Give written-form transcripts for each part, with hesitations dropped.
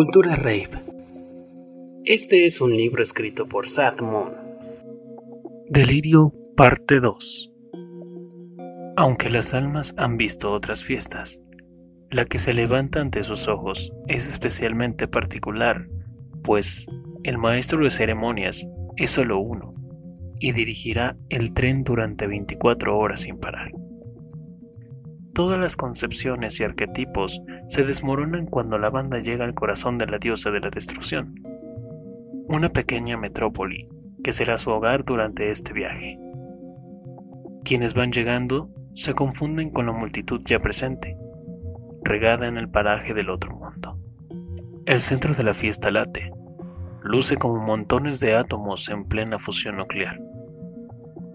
Cultura Rave. Este es un libro escrito por Sad Moon. Delirio, parte 2. Aunque las almas han visto otras fiestas, la que se levanta ante sus ojos es especialmente particular, pues el maestro de ceremonias es solo uno y dirigirá el tren durante 24 horas sin parar. Todas las concepciones y arquetipos se desmoronan cuando la banda llega al corazón de la diosa de la destrucción, una pequeña metrópoli que será su hogar durante este viaje. Quienes van llegando se confunden con la multitud ya presente, regada en el paraje del otro mundo. El centro de la fiesta late, luce como montones de átomos en plena fusión nuclear.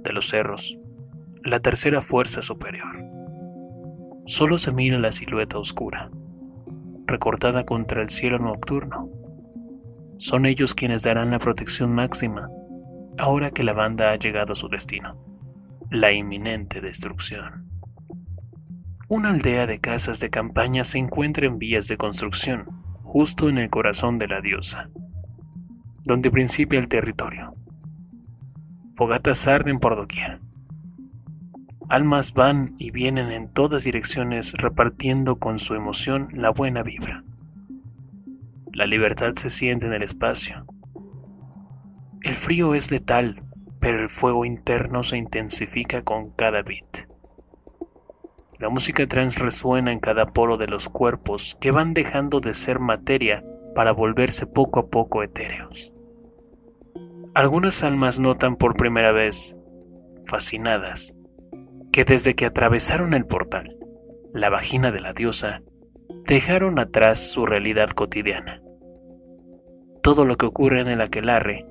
De los cerros, la tercera fuerza superior. Solo se mira la silueta oscura, recortada contra el cielo nocturno. Son ellos quienes darán la protección máxima, ahora que la banda ha llegado a su destino, la inminente destrucción. Una aldea de casas de campaña se encuentra en vías de construcción, justo en el corazón de la diosa, donde principia el territorio. Fogatas arden por doquier. Almas van y vienen en todas direcciones repartiendo con su emoción la buena vibra. La libertad se siente en el espacio. El frío es letal, pero el fuego interno se intensifica con cada beat. La música trans resuena en cada poro de los cuerpos que van dejando de ser materia para volverse poco a poco etéreos. Algunas almas notan por primera vez, fascinadas, que desde que atravesaron el portal, la vagina de la diosa, dejaron atrás su realidad cotidiana. Todo lo que ocurre en el aquelarre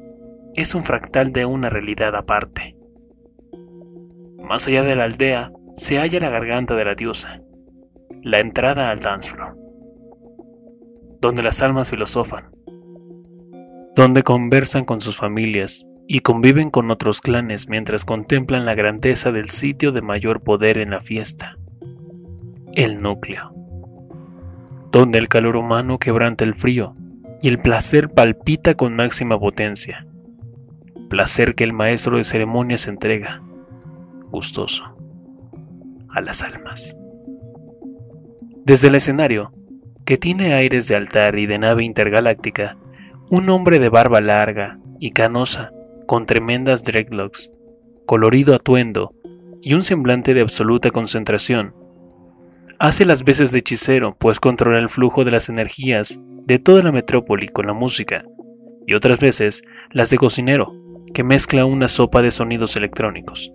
es un fractal de una realidad aparte. Más allá de la aldea se halla la garganta de la diosa, la entrada al dancefloor, donde las almas filosofan, donde conversan con sus familias y conviven con otros clanes mientras contemplan la grandeza del sitio de mayor poder en la fiesta, el núcleo, donde el calor humano quebranta el frío y el placer palpita con máxima potencia, placer que el maestro de ceremonias entrega, gustoso, a las almas. Desde el escenario, que tiene aires de altar y de nave intergaláctica, un hombre de barba larga y canosa, con tremendas dreadlocks, colorido atuendo y un semblante de absoluta concentración. Hace las veces de hechicero, pues controla el flujo de las energías de toda la metrópoli con la música, y otras veces las de cocinero, que mezcla una sopa de sonidos electrónicos,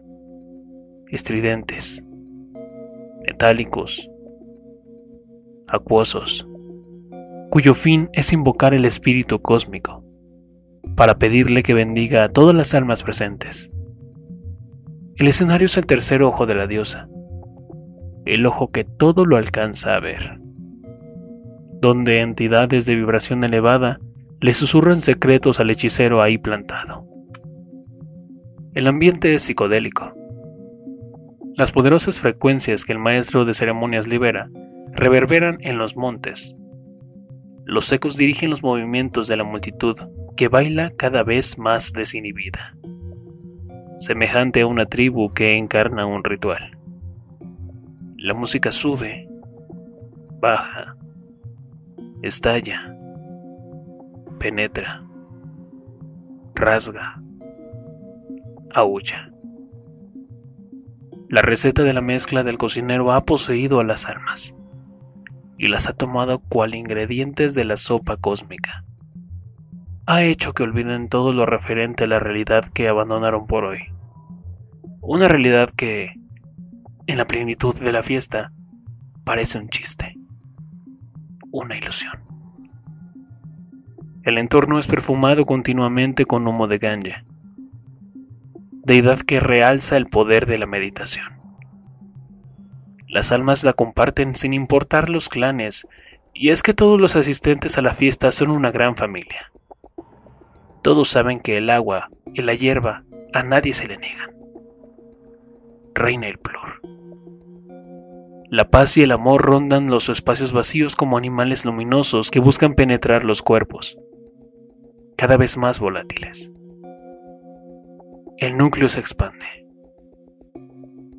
estridentes, metálicos, acuosos, cuyo fin es invocar el espíritu cósmico, para pedirle que bendiga a todas las almas presentes. El escenario es el tercer ojo de la diosa, el ojo que todo lo alcanza a ver, donde entidades de vibración elevada le susurran secretos al hechicero ahí plantado. El ambiente es psicodélico. Las poderosas frecuencias que el maestro de ceremonias libera reverberan en los montes. Los ecos dirigen los movimientos de la multitud, que baila cada vez más desinhibida, semejante a una tribu que encarna un ritual. La música sube, baja, estalla, penetra, rasga, aúlla. La receta de la mezcla del cocinero ha poseído a las almas y las ha tomado cual ingredientes de la sopa cósmica. Ha hecho que olviden todo lo referente a la realidad que abandonaron por hoy. Una realidad que, en la plenitud de la fiesta, parece un chiste, una ilusión. El entorno es perfumado continuamente con humo de ganja, deidad que realza el poder de la meditación. Las almas la comparten sin importar los clanes, y es que todos los asistentes a la fiesta son una gran familia. Todos saben que el agua y la hierba a nadie se le niegan. Reina el plur. La paz y el amor rondan los espacios vacíos como animales luminosos que buscan penetrar los cuerpos, cada vez más volátiles. El núcleo se expande.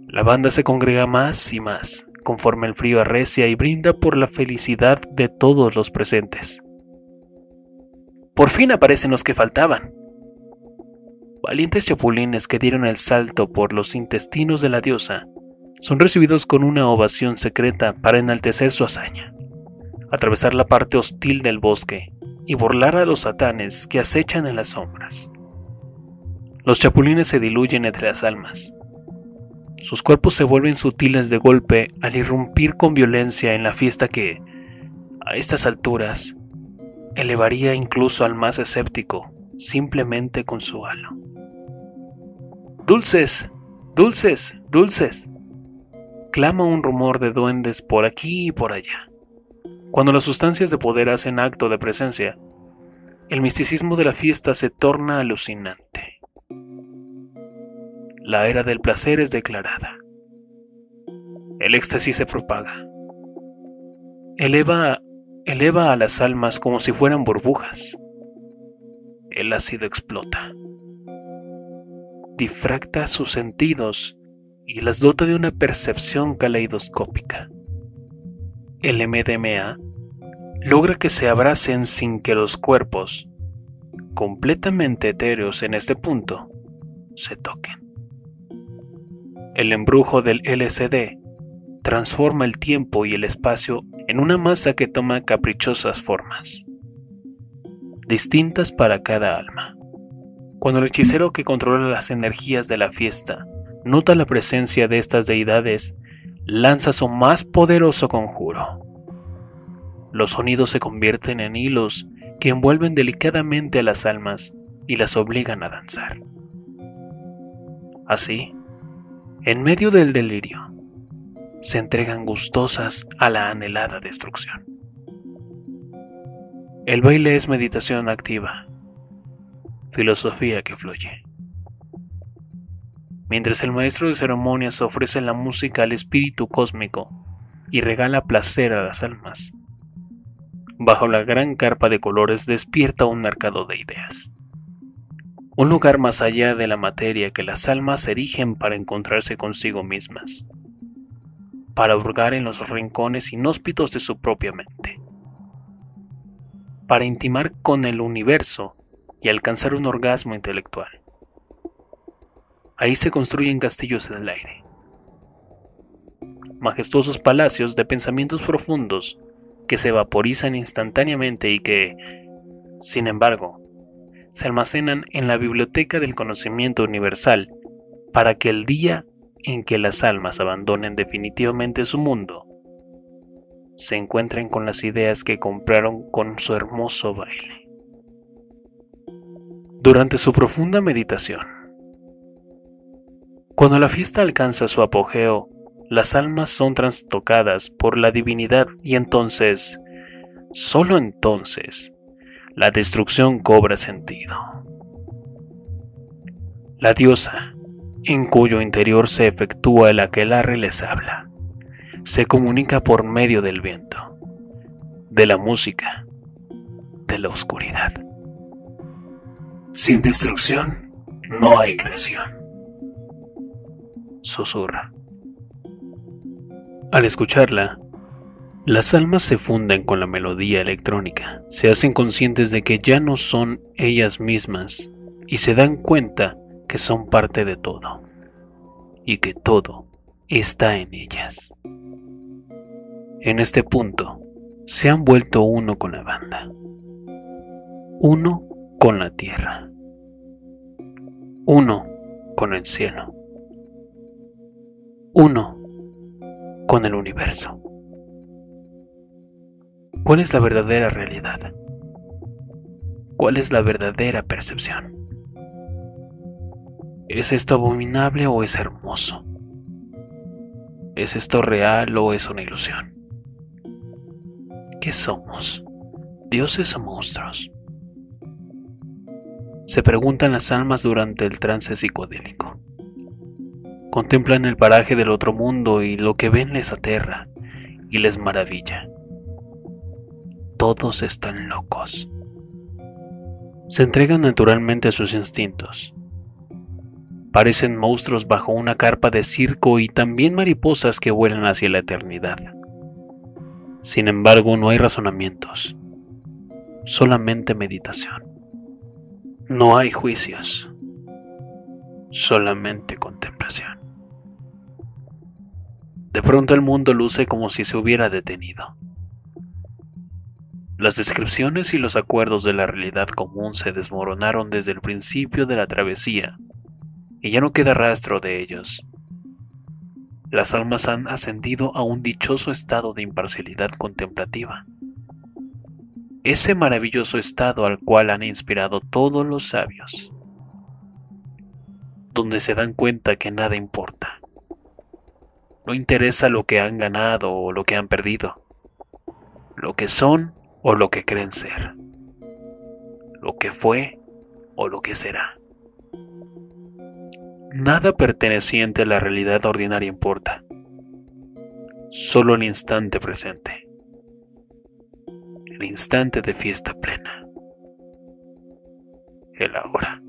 La banda se congrega más y más, conforme el frío arrecia y brinda por la felicidad de todos los presentes. Por fin aparecen los que faltaban. Valientes chapulines que dieron el salto por los intestinos de la diosa, son recibidos con una ovación secreta para enaltecer su hazaña, atravesar la parte hostil del bosque y burlar a los satanes que acechan en las sombras. Los chapulines se diluyen entre las almas. Sus cuerpos se vuelven sutiles de golpe al irrumpir con violencia en la fiesta que, a estas alturas, elevaría incluso al más escéptico, simplemente con su halo. ¡Dulces! ¡Dulces! ¡Dulces! Clama un rumor de duendes por aquí y por allá. Cuando las sustancias de poder hacen acto de presencia, el misticismo de la fiesta se torna alucinante. La era del placer es declarada. El éxtasis se propaga. Eleva a las almas como si fueran burbujas. El ácido explota. Difracta sus sentidos y las dota de una percepción caleidoscópica. El MDMA logra que se abracen sin que los cuerpos, completamente etéreos en este punto, se toquen. El embrujo del LSD transforma el tiempo y el espacio en una masa que toma caprichosas formas, distintas para cada alma. Cuando el hechicero que controla las energías de la fiesta nota la presencia de estas deidades, lanza su más poderoso conjuro. Los sonidos se convierten en hilos que envuelven delicadamente a las almas y las obligan a danzar. Así, en medio del delirio, se entregan gustosas a la anhelada destrucción. El baile es meditación activa, filosofía que fluye. Mientras el maestro de ceremonias ofrece la música al espíritu cósmico y regala placer a las almas, bajo la gran carpa de colores despierta un mercado de ideas. Un lugar más allá de la materia que las almas erigen para encontrarse consigo mismas, para hurgar en los rincones inhóspitos de su propia mente, para intimar con el universo y alcanzar un orgasmo intelectual. Ahí se construyen castillos en el aire, majestuosos palacios de pensamientos profundos que se vaporizan instantáneamente y que, sin embargo, se almacenan en la biblioteca del conocimiento universal para que el día en que las almas abandonen definitivamente su mundo, se encuentren con las ideas que compraron con su hermoso baile. Durante su profunda meditación, cuando la fiesta alcanza su apogeo, las almas son trastocadas por la divinidad y entonces, solo entonces, la destrucción cobra sentido. La diosa, en cuyo interior se efectúa el aquelarre, les habla. Se comunica por medio del viento, de la música, de la oscuridad. Sin destrucción no hay creación, susurra. Al escucharla, las almas se funden con la melodía electrónica, se hacen conscientes de que ya no son ellas mismas y se dan cuenta que son parte de todo y que todo está en ellas. En este punto, se han vuelto uno con la banda, uno con la tierra, uno con el cielo, uno con el universo. ¿Cuál es la verdadera realidad? ¿Cuál es la verdadera percepción? ¿Es esto abominable o es hermoso? ¿Es esto real o es una ilusión? ¿Qué somos? ¿Dioses o monstruos? Se preguntan las almas durante el trance psicodélico. Contemplan el paraje del otro mundo y lo que ven les aterra y les maravilla. Todos están locos. Se entregan naturalmente a sus instintos. Parecen monstruos bajo una carpa de circo y también mariposas que vuelan hacia la eternidad. Sin embargo, no hay razonamientos, solamente meditación. No hay juicios, solamente contemplación. De pronto el mundo luce como si se hubiera detenido. Las descripciones y los acuerdos de la realidad común se desmoronaron desde el principio de la travesía, y ya no queda rastro de ellos. Las almas han ascendido a un dichoso estado de imparcialidad contemplativa. Ese maravilloso estado al cual han inspirado todos los sabios, donde se dan cuenta que nada importa. No interesa lo que han ganado o lo que han perdido, lo que son o lo que creen ser, lo que fue o lo que será. Nada perteneciente a la realidad ordinaria importa, solo el instante presente. El instante de fiesta plena, el ahora.